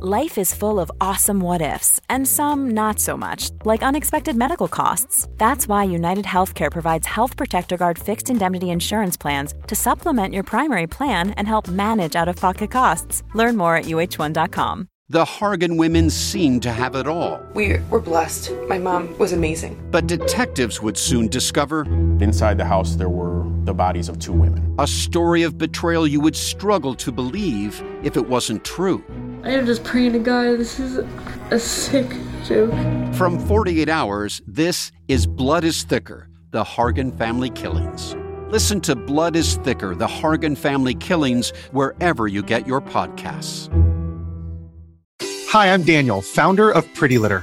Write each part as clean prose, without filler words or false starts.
Life is full of awesome what-ifs, and some not so much, like unexpected medical costs. That's why United Healthcare provides Health Protector Guard fixed indemnity insurance plans to supplement your primary plan and help manage out-of-pocket costs. Learn more at UH1.com. The Hargan women seemed to have it all. We were blessed. My mom was amazing. But detectives would soon discover... inside the house, there were the bodies of two women. A story of betrayal you would struggle to believe if it wasn't true. I am just praying to God, this is a sick joke. From 48 Hours, this is Blood is Thicker, The Hargan Family Killings. Listen to Blood is Thicker, The Hargan Family Killings, wherever you get your podcasts. Hi, I'm Daniel, founder of Pretty Litter.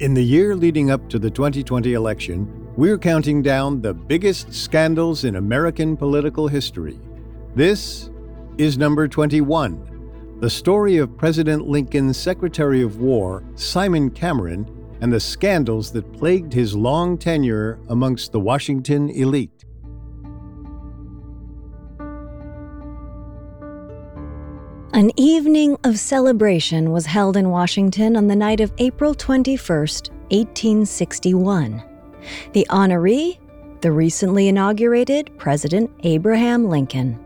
In the year leading up to the 2020 election, we're counting down the biggest scandals in American political history. This is number 21, the story of President Lincoln's Secretary of War, Simon Cameron, and the scandals that plagued his long tenure amongst the Washington elite. An evening of celebration was held in Washington on the night of April 21, 1861. The honoree, the recently inaugurated President Abraham Lincoln.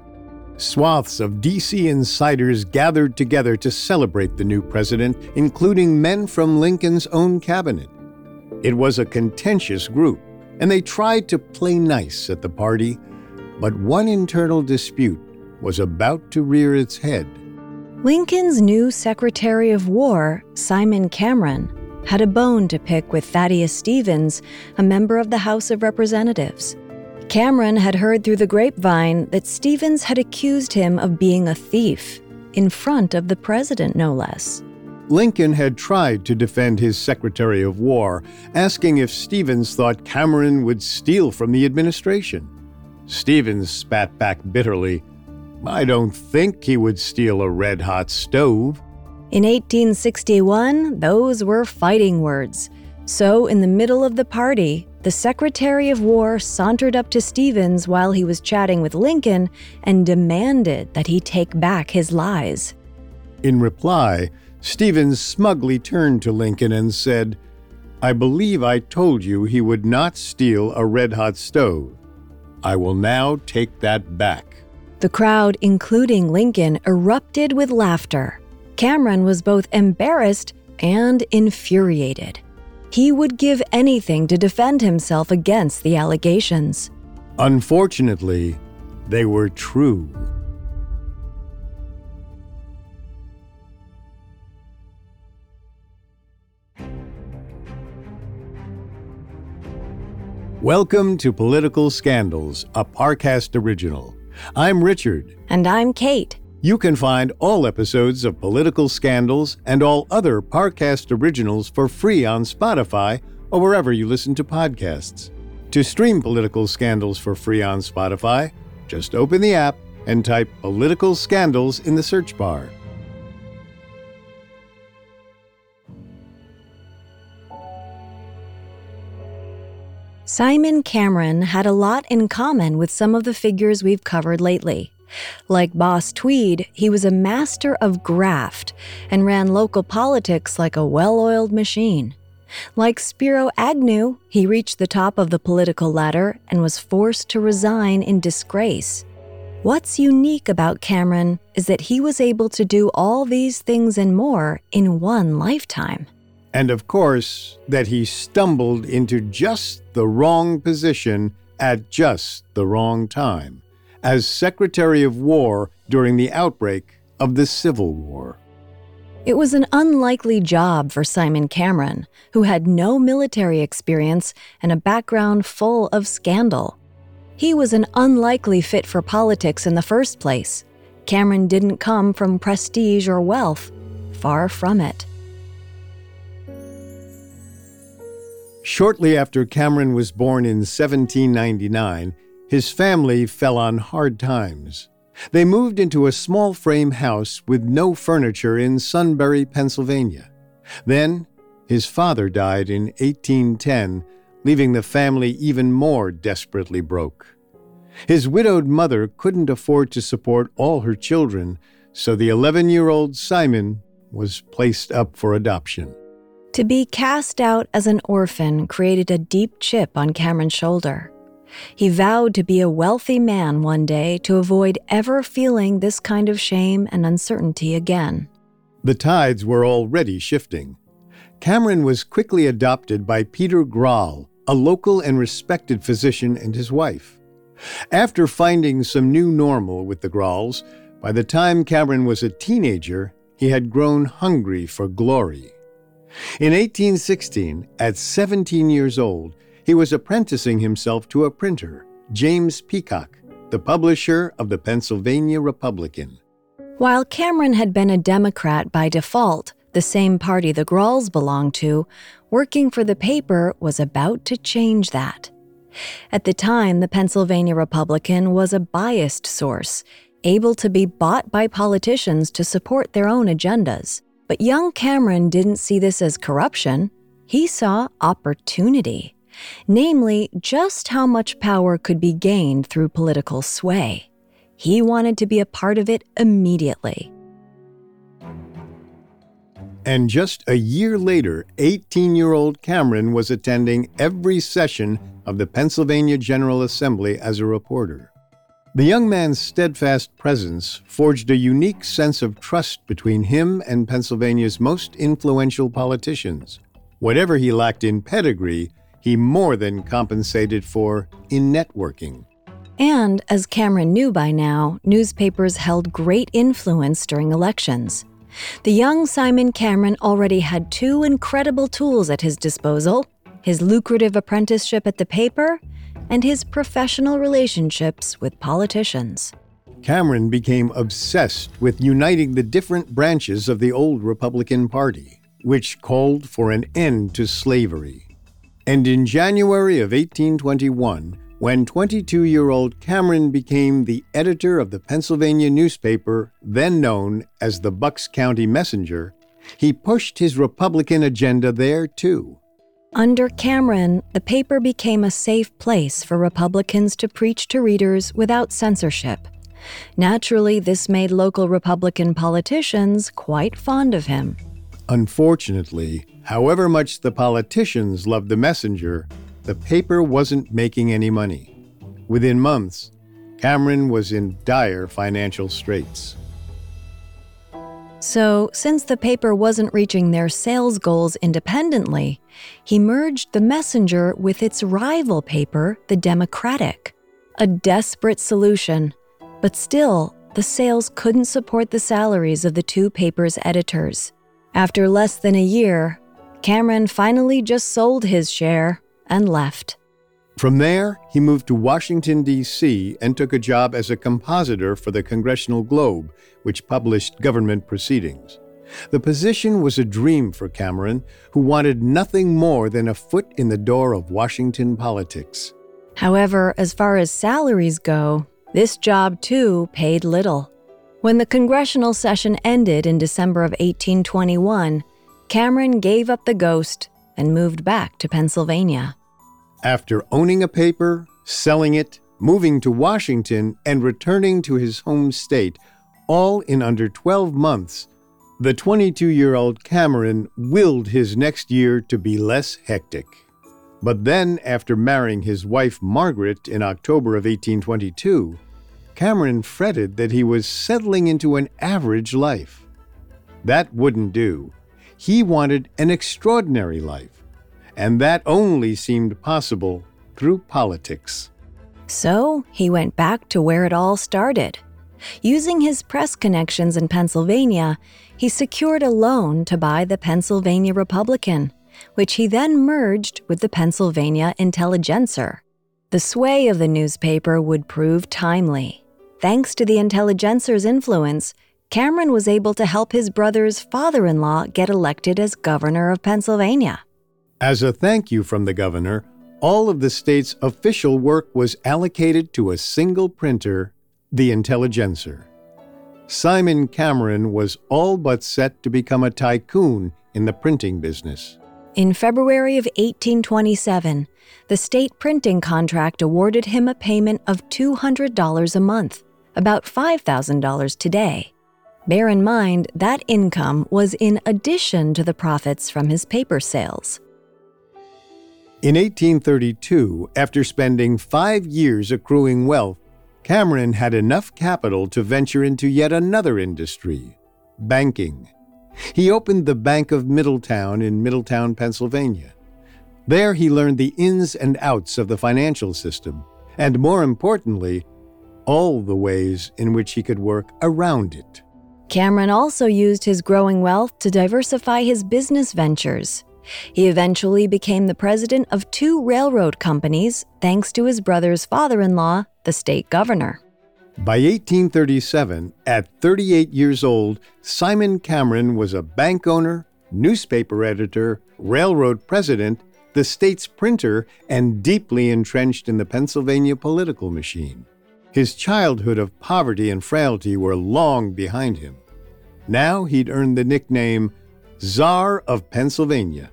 Swaths of D.C. insiders gathered together to celebrate the new president, including men from Lincoln's own cabinet. It was a contentious group, and they tried to play nice at the party, but one internal dispute was about to rear its head. Lincoln's new Secretary of War, Simon Cameron, had a bone to pick with Thaddeus Stevens, a member of the House of Representatives. Cameron had heard through the grapevine that Stevens had accused him of being a thief, in front of the president, no less. Lincoln had tried to defend his Secretary of War, asking if Stevens thought Cameron would steal from the administration. Stevens spat back bitterly, "I don't think he would steal a red-hot stove." In 1861, those were fighting words. So, in the middle of the party, the Secretary of War sauntered up to Stevens while he was chatting with Lincoln and demanded that he take back his lies. In reply, Stevens smugly turned to Lincoln and said, "I believe I told you he would not steal a red-hot stove. I will now take that back." The crowd, including Lincoln, erupted with laughter. Cameron was both embarrassed and infuriated. He would give anything to defend himself against the allegations. Unfortunately, they were true. Welcome to Political Scandals, a Parcast original. I'm Richard. And I'm Kate. You can find all episodes of Political Scandals and all other Parcast originals for free on Spotify or wherever you listen to podcasts. To stream Political Scandals for free on Spotify, just open the app and type Political Scandals in the search bar. Simon Cameron had a lot in common with some of the figures we've covered lately. Like Boss Tweed, he was a master of graft and ran local politics like a well-oiled machine. Like Spiro Agnew, he reached the top of the political ladder and was forced to resign in disgrace. What's unique about Cameron is that he was able to do all these things and more in one lifetime. And of course, that he stumbled into just the wrong position at just the wrong time, as Secretary of War during the outbreak of the Civil War. It was an unlikely job for Simon Cameron, who had no military experience and a background full of scandal. He was an unlikely fit for politics in the first place. Cameron didn't come from prestige or wealth, far from it. Shortly after Cameron was born in 1799, his family fell on hard times. They moved into a small frame house with no furniture in Sunbury, Pennsylvania. Then, his father died in 1810, leaving the family even more desperately broke. His widowed mother couldn't afford to support all her children, so the 11-year-old Simon was placed up for adoption. To be cast out as an orphan created a deep chip on Cameron's shoulder. He vowed to be a wealthy man one day to avoid ever feeling this kind of shame and uncertainty again. The tides were already shifting. Cameron was quickly adopted by Peter Grahl, a local and respected physician, and his wife. After finding some new normal with the Grahls, by the time Cameron was a teenager, he had grown hungry for glory. In 1816, at 17 years old, he was apprenticing himself to a printer, James Peacock, the publisher of the Pennsylvania Republican. While Cameron had been a Democrat by default, the same party the Grahls belonged to, working for the paper was about to change that. At the time, the Pennsylvania Republican was a biased source, able to be bought by politicians to support their own agendas. But young Cameron didn't see this as corruption. He saw opportunity, namely just how much power could be gained through political sway. He wanted to be a part of it immediately. And just a year later, 18-year-old Cameron was attending every session of the Pennsylvania General Assembly as a reporter. The young man's steadfast presence forged a unique sense of trust between him and Pennsylvania's most influential politicians. Whatever he lacked in pedigree, he more than compensated for in networking. And, as Cameron knew by now, newspapers held great influence during elections. The young Simon Cameron already had two incredible tools at his disposal, his lucrative apprenticeship at the paper and his professional relationships with politicians. Cameron became obsessed with uniting the different branches of the old Republican Party, which called for an end to slavery. And in January of 1821, when 22-year-old Cameron became the editor of the Pennsylvania newspaper, then known as the Bucks County Messenger, he pushed his Republican agenda there, too. Under Cameron, the paper became a safe place for Republicans to preach to readers without censorship. Naturally, this made local Republican politicians quite fond of him. Unfortunately, however much the politicians loved the Messenger, the paper wasn't making any money. Within months, Cameron was in dire financial straits. So, since the paper wasn't reaching their sales goals independently, he merged the Messenger with its rival paper, the Democratic. A desperate solution, but still, the sales couldn't support the salaries of the two papers' editors. After less than a year, Cameron finally just sold his share and left. From there, he moved to Washington, D.C. and took a job as a compositor for the Congressional Globe, which published government proceedings. The position was a dream for Cameron, who wanted nothing more than a foot in the door of Washington politics. However, as far as salaries go, this job, too, paid little. When the congressional session ended in December of 1821, Cameron gave up the ghost and moved back to Pennsylvania. After owning a paper, selling it, moving to Washington, and returning to his home state, all in under 12 months, the 22-year-old Cameron willed his next year to be less hectic. But then, after marrying his wife Margaret in October of 1822, Cameron fretted that he was settling into an average life. That wouldn't do. He wanted an extraordinary life, and that only seemed possible through politics. So he went back to where it all started. Using his press connections in Pennsylvania, he secured a loan to buy the Pennsylvania Republican, which he then merged with the Pennsylvania Intelligencer. The sway of the newspaper would prove timely. Thanks to the Intelligencer's influence, Cameron was able to help his brother's father-in-law get elected as governor of Pennsylvania. As a thank you from the governor, all of the state's official work was allocated to a single printer, the Intelligencer. Simon Cameron was all but set to become a tycoon in the printing business. In February of 1827, the state printing contract awarded him a payment of $200 a month, about $5,000 today. Bear in mind, that income was in addition to the profits from his paper sales. In 1832, after spending 5 years accruing wealth, Cameron had enough capital to venture into yet another industry, banking. He opened the Bank of Middletown in Middletown, Pennsylvania. There he learned the ins and outs of the financial system, and more importantly, all the ways in which he could work around it. Cameron also used his growing wealth to diversify his business ventures. He eventually became the president of 2 railroad companies, thanks to his brother's father-in-law, the state governor. By 1837, at 38 years old, Simon Cameron was a bank owner, newspaper editor, railroad president, the state's printer, and deeply entrenched in the Pennsylvania political machine. His childhood of poverty and frailty were long behind him. Now he'd earned the nickname Czar of Pennsylvania.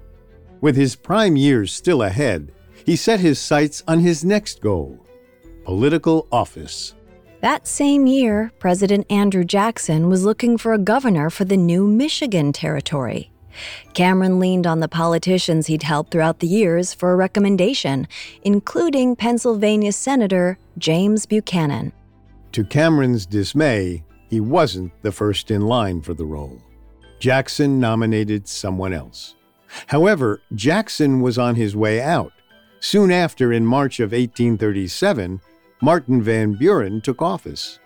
With his prime years still ahead, he set his sights on his next goal, political office. That same year, President Andrew Jackson was looking for a governor for the new Michigan Territory. Cameron leaned on the politicians he'd helped throughout the years for a recommendation, including Pennsylvania Senator James Buchanan. To Cameron's dismay, he wasn't the first in line for the role. Jackson nominated someone else. However, Jackson was on his way out. Soon after, in March of 1837, Martin Van Buren took office.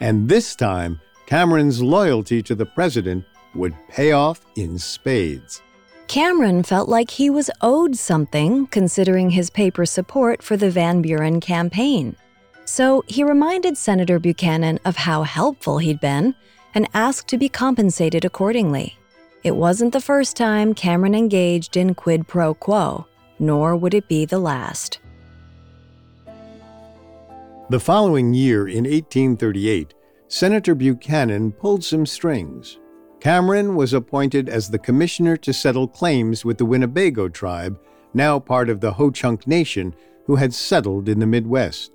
And this time, Cameron's loyalty to the president would pay off in spades. Cameron felt like he was owed something, considering his paper support for the Van Buren campaign. So he reminded Senator Buchanan of how helpful he'd been and asked to be compensated accordingly. It wasn't the first time Cameron engaged in quid pro quo, nor would it be the last. The following year, in 1838, Senator Buchanan pulled some strings. Cameron was appointed as the commissioner to settle claims with the Winnebago tribe, now part of the Ho-Chunk Nation, who had settled in the Midwest.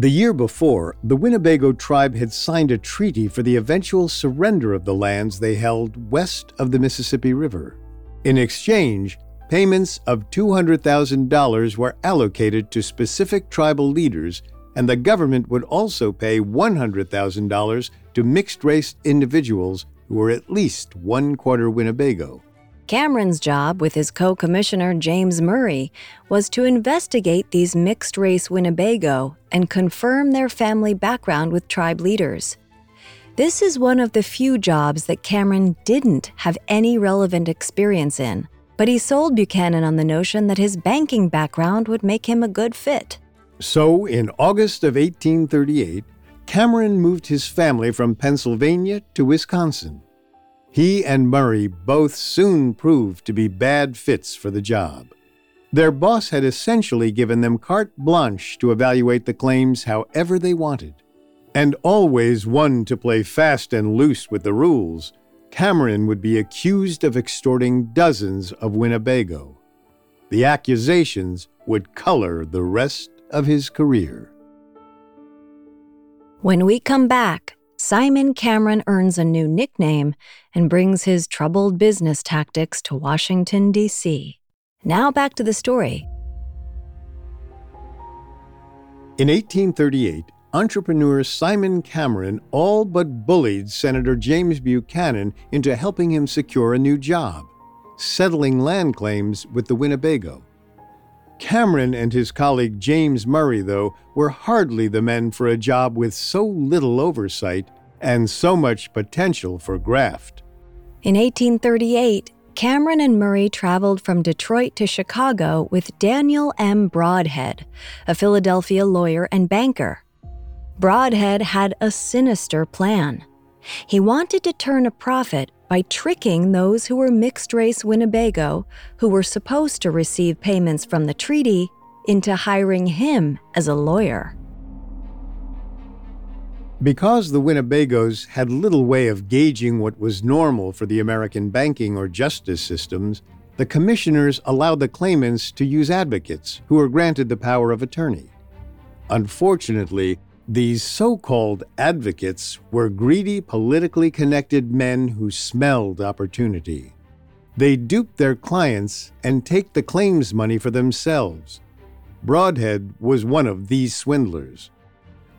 The year before, the Winnebago tribe had signed a treaty for the eventual surrender of the lands they held west of the Mississippi River. In exchange, payments of $200,000 were allocated to specific tribal leaders, and the government would also pay $100,000 to mixed-race individuals who were at least one quarter Winnebago. Cameron's job, with his co-commissioner James Murray, was to investigate these mixed-race Winnebago and confirm their family background with tribe leaders. This is one of the few jobs that Cameron didn't have any relevant experience in, but he sold Buchanan on the notion that his banking background would make him a good fit. So, in August of 1838, Cameron moved his family from Pennsylvania to Wisconsin. He and Murray both soon proved to be bad fits for the job. Their boss had essentially given them carte blanche to evaluate the claims however they wanted. And always one to play fast and loose with the rules, Cameron would be accused of extorting dozens of Winnebago. The accusations would color the rest of his career. When we come back, Simon Cameron earns a new nickname and brings his troubled business tactics to Washington, D.C. Now back to the story. In 1838, entrepreneur Simon Cameron all but bullied Senator James Buchanan into helping him secure a new job, settling land claims with the Winnebago. Cameron and his colleague James Murray, though, were hardly the men for a job with so little oversight and so much potential for graft. In 1838, Cameron and Murray traveled from Detroit to Chicago with Daniel M. Broadhead, a Philadelphia lawyer and banker. Broadhead had a sinister plan. He wanted to turn a profit by tricking those who were mixed-race Winnebago, who were supposed to receive payments from the treaty, into hiring him as a lawyer. Because the Winnebagos had little way of gauging what was normal for the American banking or justice systems, the commissioners allowed the claimants to use advocates who were granted the power of attorney. Unfortunately, these so-called advocates were greedy, politically connected men who smelled opportunity. They duped their clients and take the claims money for themselves. Broadhead was one of these swindlers.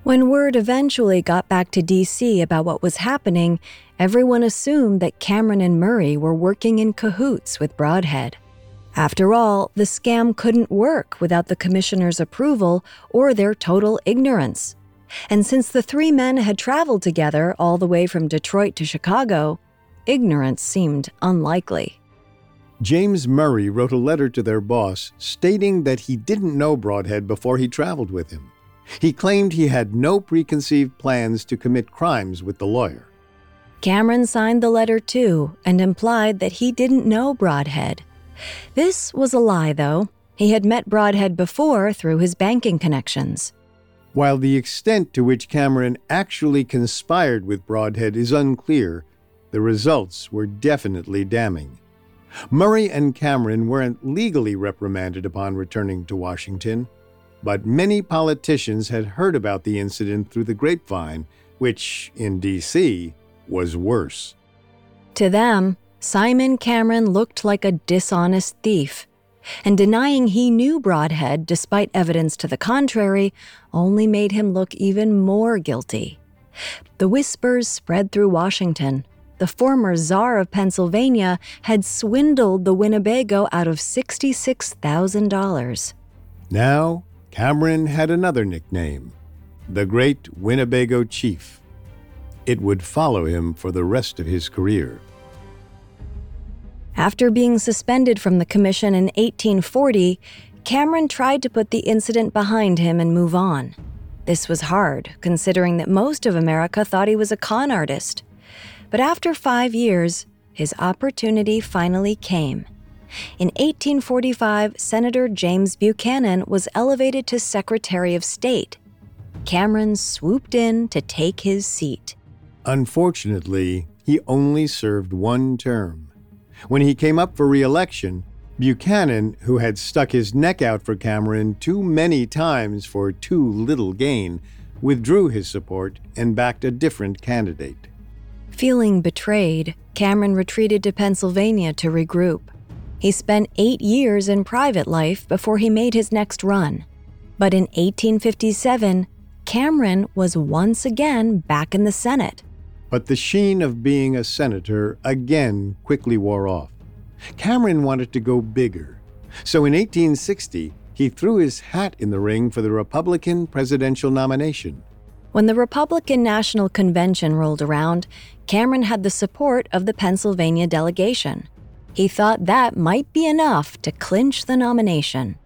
When word eventually got back to D.C. about what was happening, everyone assumed that Cameron and Murray were working in cahoots with Broadhead. After all, the scam couldn't work without the commissioner's approval or their total ignorance. And since the three men had traveled together all the way from Detroit to Chicago, ignorance seemed unlikely. James Murray wrote a letter to their boss stating that he didn't know Broadhead before he traveled with him. He claimed he had no preconceived plans to commit crimes with the lawyer. Cameron signed the letter too and implied that he didn't know Broadhead. This was a lie, though. He had met Broadhead before through his banking connections. While the extent to which Cameron actually conspired with Broadhead is unclear, the results were definitely damning. Murray and Cameron weren't legally reprimanded upon returning to Washington, but many politicians had heard about the incident through the grapevine, which, in D.C., was worse. To them, Simon Cameron looked like a dishonest thief, and denying he knew Broadhead, despite evidence to the contrary, only made him look even more guilty. The whispers spread through Washington. The former Tsar of Pennsylvania had swindled the Winnebago out of $66,000. Now, Cameron had another nickname, the Great Winnebago Chief. It would follow him for the rest of his career. After being suspended from the commission in 1840, Cameron tried to put the incident behind him and move on. This was hard, considering that most of America thought he was a con artist. But after 5 years, his opportunity finally came. In 1845, Senator James Buchanan was elevated to Secretary of State. Cameron swooped in to take his seat. Unfortunately, he only served one term. When he came up for re-election, Buchanan, who had stuck his neck out for Cameron too many times for too little gain, withdrew his support and backed a different candidate. Feeling betrayed, Cameron retreated to Pennsylvania to regroup. He spent 8 years in private life before he made his next run. But in 1857, Cameron was once again back in the Senate. But the sheen of being a senator again quickly wore off. Cameron wanted to go bigger. So in 1860, he threw his hat in the ring for the Republican presidential nomination. When the Republican National Convention rolled around, Cameron had the support of the Pennsylvania delegation. He thought that might be enough to clinch the nomination.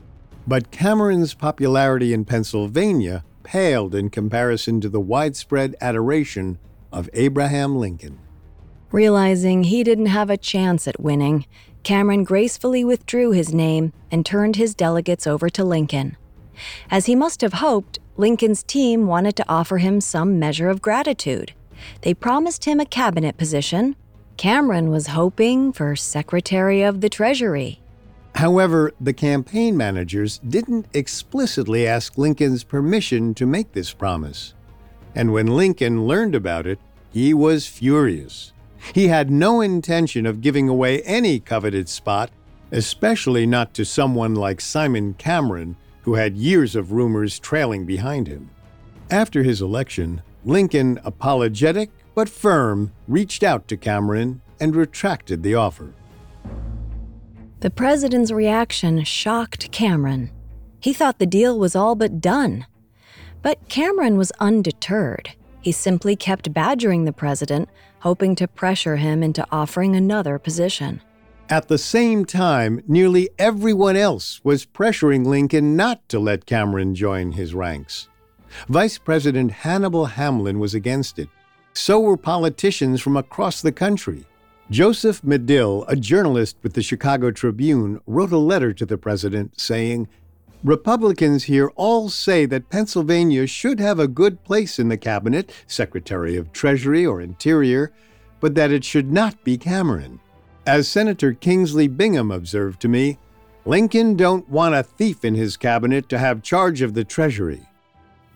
But Cameron's popularity in Pennsylvania paled in comparison to the widespread adoration of Abraham Lincoln. Realizing he didn't have a chance at winning, Cameron gracefully withdrew his name and turned his delegates over to Lincoln. As he must have hoped, Lincoln's team wanted to offer him some measure of gratitude. They promised him a cabinet position. Cameron was hoping for Secretary of the Treasury. However, the campaign managers didn't explicitly ask Lincoln's permission to make this promise. And when Lincoln learned about it, he was furious. He had no intention of giving away any coveted spot, especially not to someone like Simon Cameron, who had years of rumors trailing behind him. After his election, Lincoln, apologetic but firm, reached out to Cameron and retracted the offer. The president's reaction shocked Cameron. He thought the deal was all but done. But Cameron was undeterred. He simply kept badgering the president, hoping to pressure him into offering another position. At the same time, nearly everyone else was pressuring Lincoln not to let Cameron join his ranks. Vice President Hannibal Hamlin was against it. So were politicians from across the country. Joseph Medill, a journalist with the Chicago Tribune, wrote a letter to the president saying, "Republicans here all say that Pennsylvania should have a good place in the cabinet, Secretary of Treasury or Interior, but that it should not be Cameron. As Senator Kingsley Bingham observed to me, Lincoln don't want a thief in his cabinet to have charge of the Treasury."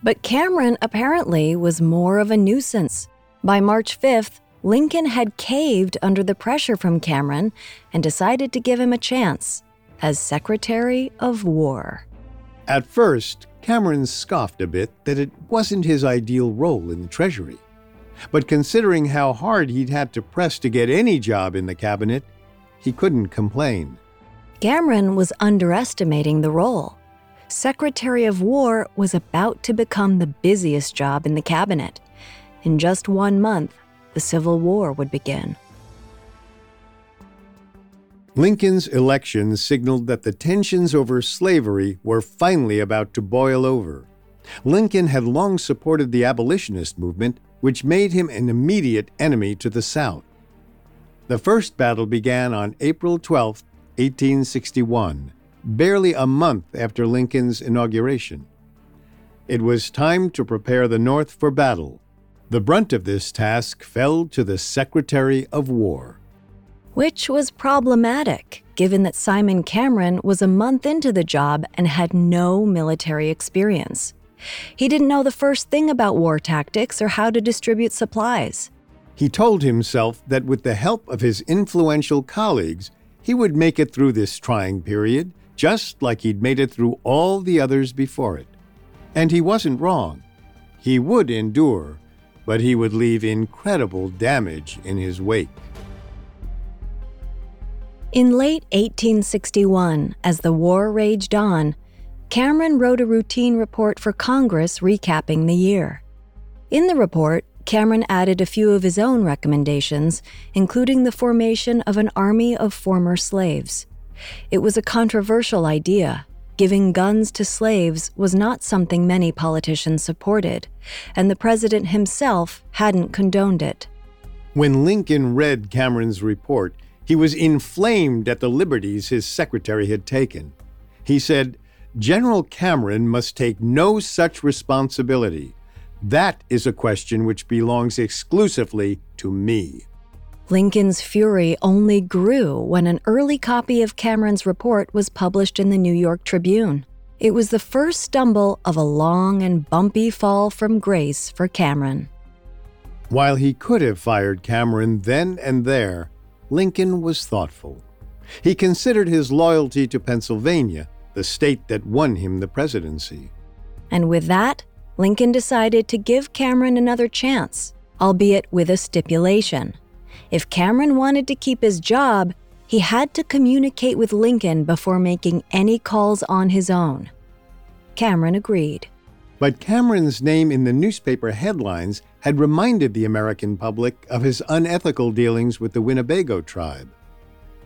But Cameron apparently was more of a nuisance. By March 5th, Lincoln had caved under the pressure from Cameron and decided to give him a chance as Secretary of War. At first, Cameron scoffed a bit that it wasn't his ideal role in the Treasury. But considering how hard he'd had to press to get any job in the cabinet, he couldn't complain. Cameron was underestimating the role. Secretary of War was about to become the busiest job in the cabinet. In just 1 month, the Civil War would begin. Lincoln's election signaled that the tensions over slavery were finally about to boil over. Lincoln had long supported the abolitionist movement, which made him an immediate enemy to the South. The first battle began on April 12, 1861, barely a month after Lincoln's inauguration. It was time to prepare the North for battle. The brunt of this task fell to the Secretary of War. Which was problematic, given that Simon Cameron was a month into the job and had no military experience. He didn't know the first thing about war tactics or how to distribute supplies. He told himself that with the help of his influential colleagues, he would make it through this trying period, just like he'd made it through all the others before it. And he wasn't wrong. He would endure, but he would leave incredible damage in his wake. In late 1861, as the war raged on, Cameron wrote a routine report for Congress recapping the year. In the report, Cameron added a few of his own recommendations, including the formation of an army of former slaves. It was a controversial idea. Giving guns to slaves was not something many politicians supported, and the president himself hadn't condoned it. When Lincoln read Cameron's report, he was inflamed at the liberties his secretary had taken. He said, "General Cameron must take no such responsibility. That is a question which belongs exclusively to me." Lincoln's fury only grew when an early copy of Cameron's report was published in the New York Tribune. It was the first stumble of a long and bumpy fall from grace for Cameron. While he could have fired Cameron then and there, Lincoln was thoughtful. He considered his loyalty to Pennsylvania, the state that won him the presidency. And with that, Lincoln decided to give Cameron another chance, albeit with a stipulation. If Cameron wanted to keep his job, he had to communicate with Lincoln before making any calls on his own. Cameron agreed. But Cameron's name in the newspaper headlines had reminded the American public of his unethical dealings with the Winnebago tribe.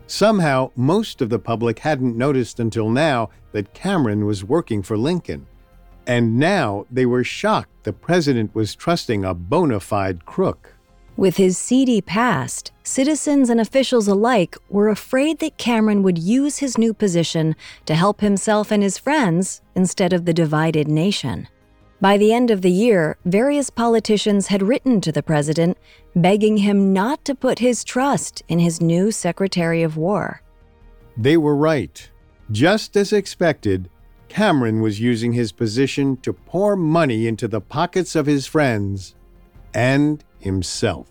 Somehow, most of the public hadn't noticed until now that Cameron was working for Lincoln. And now they were shocked the president was trusting a bona fide crook. With his seedy past, citizens and officials alike were afraid that Cameron would use his new position to help himself and his friends instead of the divided nation. By the end of the year, various politicians had written to the president, begging him not to put his trust in his new Secretary of War. They were right. Just as expected, Cameron was using his position to pour money into the pockets of his friends and himself.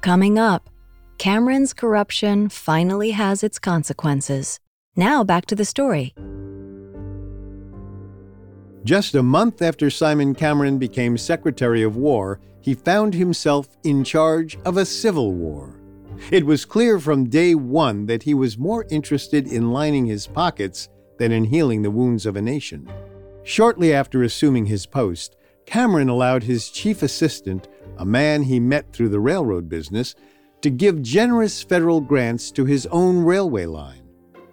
Coming up, Cameron's corruption finally has its consequences. Now back to the story. Just a month after Simon Cameron became Secretary of War, he found himself in charge of a civil war. It was clear from day one that he was more interested in lining his pockets than in healing the wounds of a nation. Shortly after assuming his post, Cameron allowed his chief assistant, a man he met through the railroad business, to give generous federal grants to his own railway line.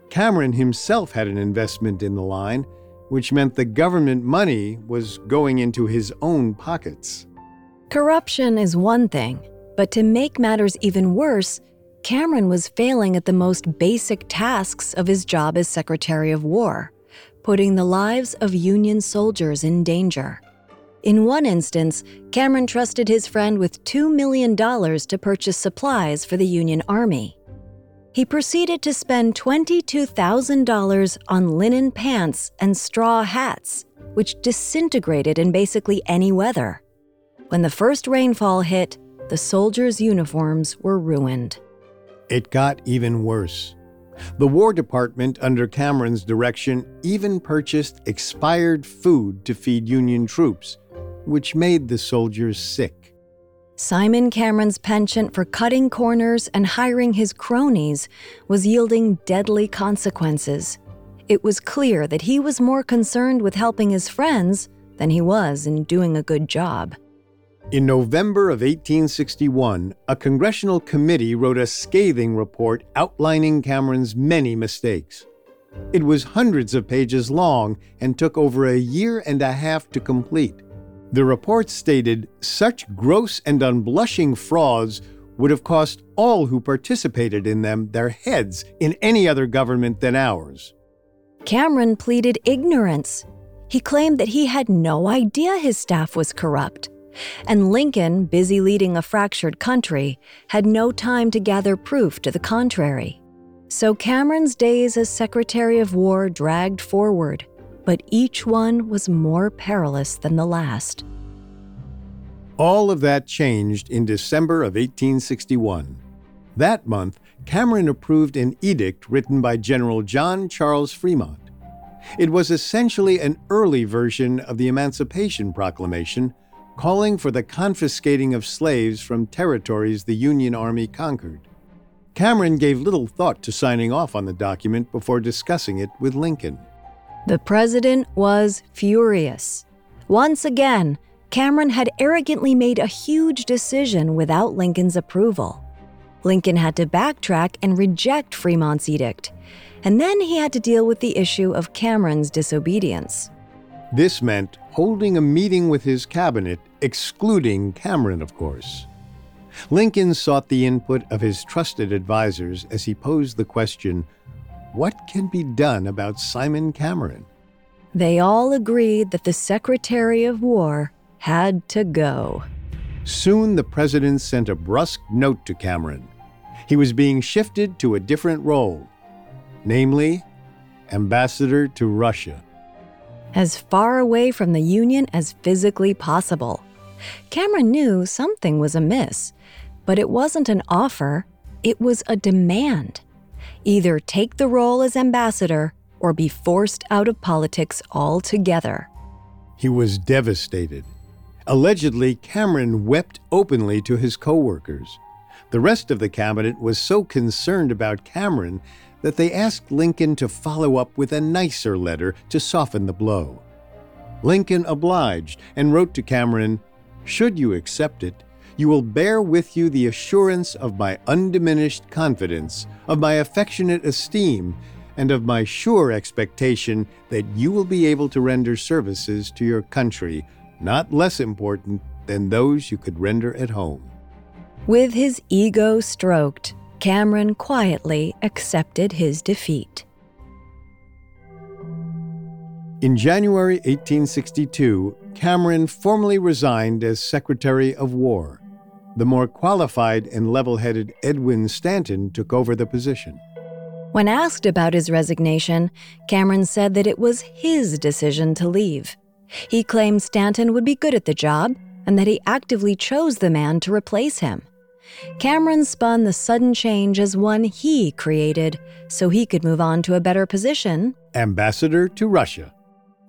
Cameron himself had an investment in the line, which meant the government money was going into his own pockets. Corruption is one thing, But to make matters even worse, Cameron was failing at the most basic tasks of his job as Secretary of War, putting the lives of Union soldiers in danger. In one instance, Cameron trusted his friend with $2 million to purchase supplies for the Union Army. He proceeded to spend $22,000 on linen pants and straw hats, which disintegrated in basically any weather. When the first rainfall hit, the soldiers' uniforms were ruined. It got even worse. The War Department, under Cameron's direction, even purchased expired food to feed Union troops, which made the soldiers sick. Simon Cameron's penchant for cutting corners and hiring his cronies was yielding deadly consequences. It was clear that he was more concerned with helping his friends than he was in doing a good job. In November of 1861, a congressional committee wrote a scathing report outlining Cameron's many mistakes. It was hundreds of pages long and took over a year and a half to complete. The report stated such gross and unblushing frauds would have cost all who participated in them their heads in any other government than ours. Cameron pleaded ignorance. He claimed that he had no idea his staff was corrupt. And Lincoln, busy leading a fractured country, had no time to gather proof to the contrary. So Cameron's days as Secretary of War dragged forward, but each one was more perilous than the last. All of that changed in December of 1861. That month, Cameron approved an edict written by General John Charles Fremont. It was essentially an early version of the Emancipation Proclamation, calling for the confiscating of slaves from territories the Union Army conquered. Cameron gave little thought to signing off on the document before discussing it with Lincoln. The president was furious. Once again, Cameron had arrogantly made a huge decision without Lincoln's approval. Lincoln had to backtrack and reject Fremont's edict, and then he had to deal with the issue of Cameron's disobedience. This meant holding a meeting with his cabinet, excluding Cameron, of course. Lincoln sought the input of his trusted advisors as he posed the question, what can be done about Simon Cameron? They all agreed that the Secretary of War had to go. Soon the president sent a brusque note to Cameron. He was being shifted to a different role, namely, ambassador to Russia. As far away from the Union as physically possible. Cameron knew something was amiss, but it wasn't an offer, it was a demand. Either take the role as ambassador or be forced out of politics altogether. He was devastated. Allegedly, Cameron wept openly to his co-workers. The rest of the cabinet was so concerned about Cameron that they asked Lincoln to follow up with a nicer letter to soften the blow. Lincoln obliged and wrote to Cameron, "Should you accept it, you will bear with you the assurance of my undiminished confidence, of my affectionate esteem, and of my sure expectation that you will be able to render services to your country, not less important than those you could render at home." With his ego stroked, Cameron quietly accepted his defeat. In January 1862, Cameron formally resigned as Secretary of War. The more qualified and level-headed Edwin Stanton took over the position. When asked about his resignation, Cameron said that it was his decision to leave. He claimed Stanton would be good at the job and that he actively chose the man to replace him. Cameron spun the sudden change as one he created so he could move on to a better position. Ambassador to Russia.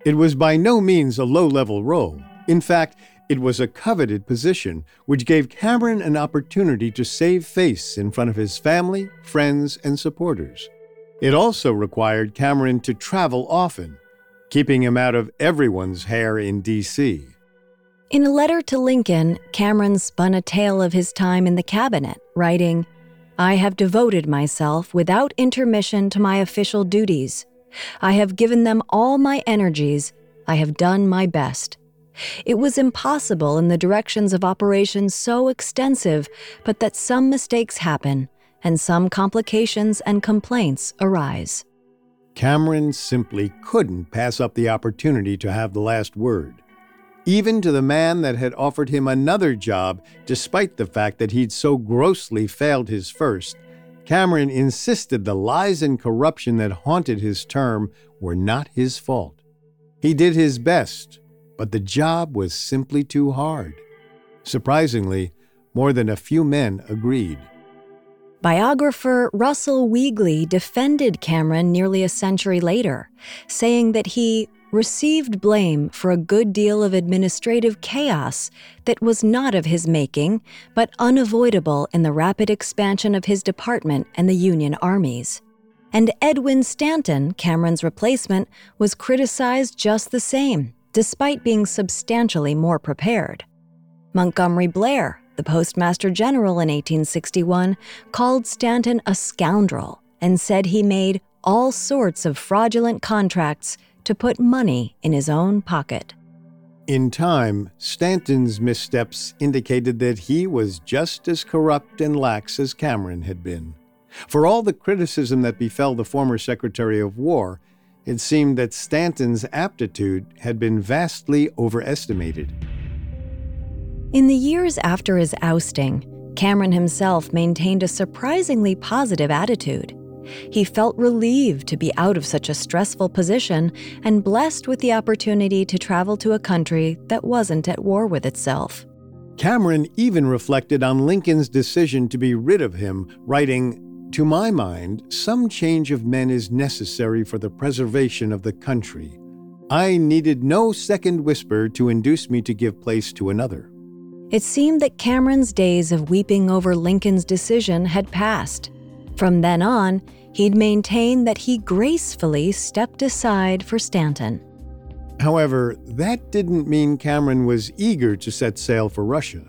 It was by no means a low-level role. In fact, it was a coveted position, which gave Cameron an opportunity to save face in front of his family, friends, and supporters. It also required Cameron to travel often, keeping him out of everyone's hair in D.C. In a letter to Lincoln, Cameron spun a tale of his time in the cabinet, writing, "I have devoted myself without intermission to my official duties. I have given them all my energies. I have done my best. It was impossible in the directions of operations so extensive, but that some mistakes happen and some complications and complaints arise. Cameron simply couldn't pass up the opportunity to have the last word, even to the man that had offered him another job, despite the fact that he'd so grossly failed his first. Cameron insisted the lies and corruption that haunted his term were not his fault. He did his best, but the job was simply too hard. Surprisingly, more than a few men agreed. Biographer Russell Weigley defended Cameron nearly a century later, saying that he received blame for a good deal of administrative chaos that was not of his making, but unavoidable in the rapid expansion of his department and the Union armies. And Edwin Stanton, Cameron's replacement, was criticized just the same, despite being substantially more prepared. Montgomery Blair, the Postmaster General in 1861, called Stanton a scoundrel and said he made all sorts of fraudulent contracts to put money in his own pocket. In time, Stanton's missteps indicated that he was just as corrupt and lax as Cameron had been. For all the criticism that befell the former Secretary of War, it seemed that Stanton's aptitude had been vastly overestimated. In the years after his ousting, Cameron himself maintained a surprisingly positive attitude. He felt relieved to be out of such a stressful position and blessed with the opportunity to travel to a country that wasn't at war with itself. Cameron even reflected on Lincoln's decision to be rid of him, writing, "To my mind, some change of men is necessary for the preservation of the country. I needed no second whisper to induce me to give place to another." It seemed that Cameron's days of weeping over Lincoln's decision had passed. From then on, he'd maintained that he gracefully stepped aside for Stanton. However, that didn't mean Cameron was eager to set sail for Russia.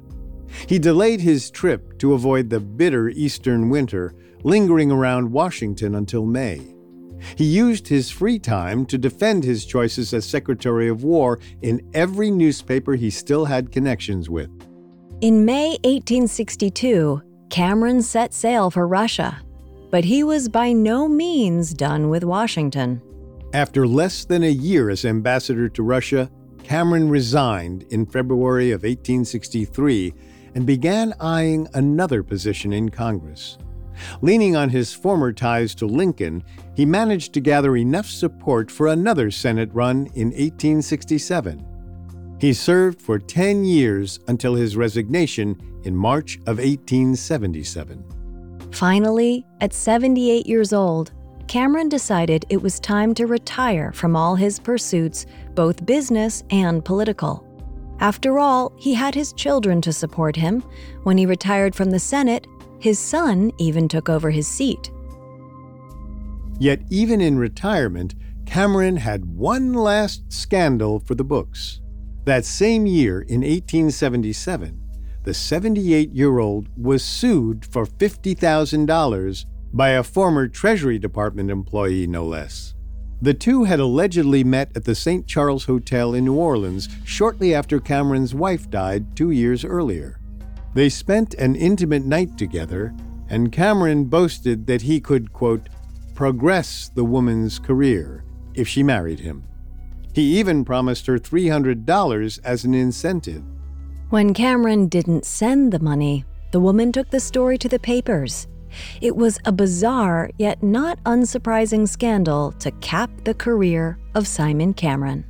He delayed his trip to avoid the bitter eastern winter, lingering around Washington until May. He used his free time to defend his choices as Secretary of War in every newspaper he still had connections with. In May 1862, Cameron set sail for Russia, but he was by no means done with Washington. After less than a year as ambassador to Russia, Cameron resigned in February of 1863 and began eyeing another position in Congress. Leaning on his former ties to Lincoln, he managed to gather enough support for another Senate run in 1867. He served for 10 years until his resignation in March of 1877. Finally, at 78 years old, Cameron decided it was time to retire from all his pursuits, both business and political. After all, he had his children to support him. When he retired from the Senate, his son even took over his seat. Yet even in retirement, Cameron had one last scandal for the books. That same year, in 1877, the 78-year-old was sued for $50,000 by a former Treasury Department employee, no less. The two had allegedly met at the St. Charles Hotel in New Orleans shortly after Cameron's wife died 2 years earlier. They spent an intimate night together, and Cameron boasted that he could, quote, progress the woman's career if she married him. He even promised her $300 as an incentive. When Cameron didn't send the money, the woman took the story to the papers. It was a bizarre yet not unsurprising scandal to cap the career of Simon Cameron.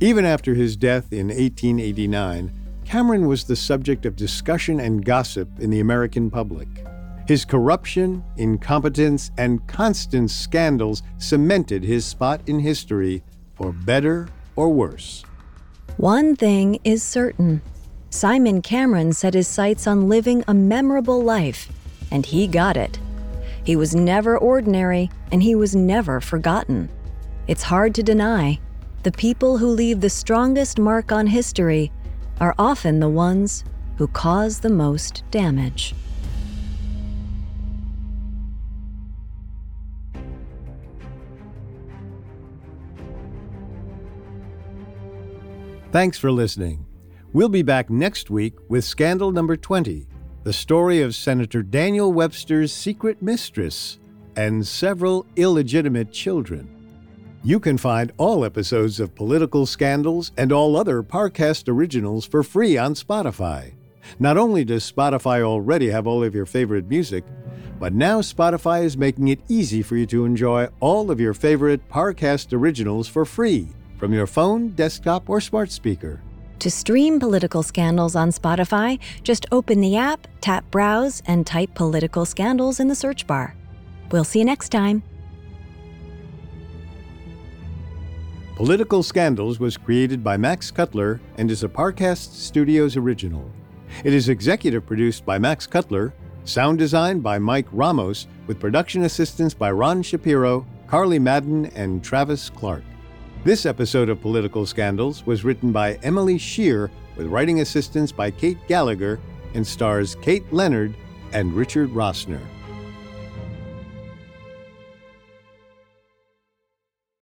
Even after his death in 1889, Cameron was the subject of discussion and gossip in the American public. His corruption, incompetence, and constant scandals cemented his spot in history, for better or worse. One thing is certain. Simon Cameron set his sights on living a memorable life, and he got it. He was never ordinary, and he was never forgotten. It's hard to deny. The people who leave the strongest mark on history are often the ones who cause the most damage. Thanks for listening. We'll be back next week with Scandal Number 20, the story of Senator Daniel Webster's secret mistress and several illegitimate children. You can find all episodes of Political Scandals and all other Parcast originals for free on Spotify. Not only does Spotify already have all of your favorite music, but now Spotify is making it easy for you to enjoy all of your favorite Parcast originals for free from your phone, desktop, or smart speaker. To stream Political Scandals on Spotify, just open the app, tap Browse, and type Political Scandals in the search bar. We'll see you next time. Political Scandals was created by Max Cutler and is a Parcast Studios original. It is executive produced by Max Cutler, sound design by Mike Ramos, with production assistance by Ron Shapiro, Carly Madden, and Travis Clark. This episode of Political Scandals was written by Emily Scheer, with writing assistance by Kate Gallagher, and stars Kate Leonard and Richard Rosner.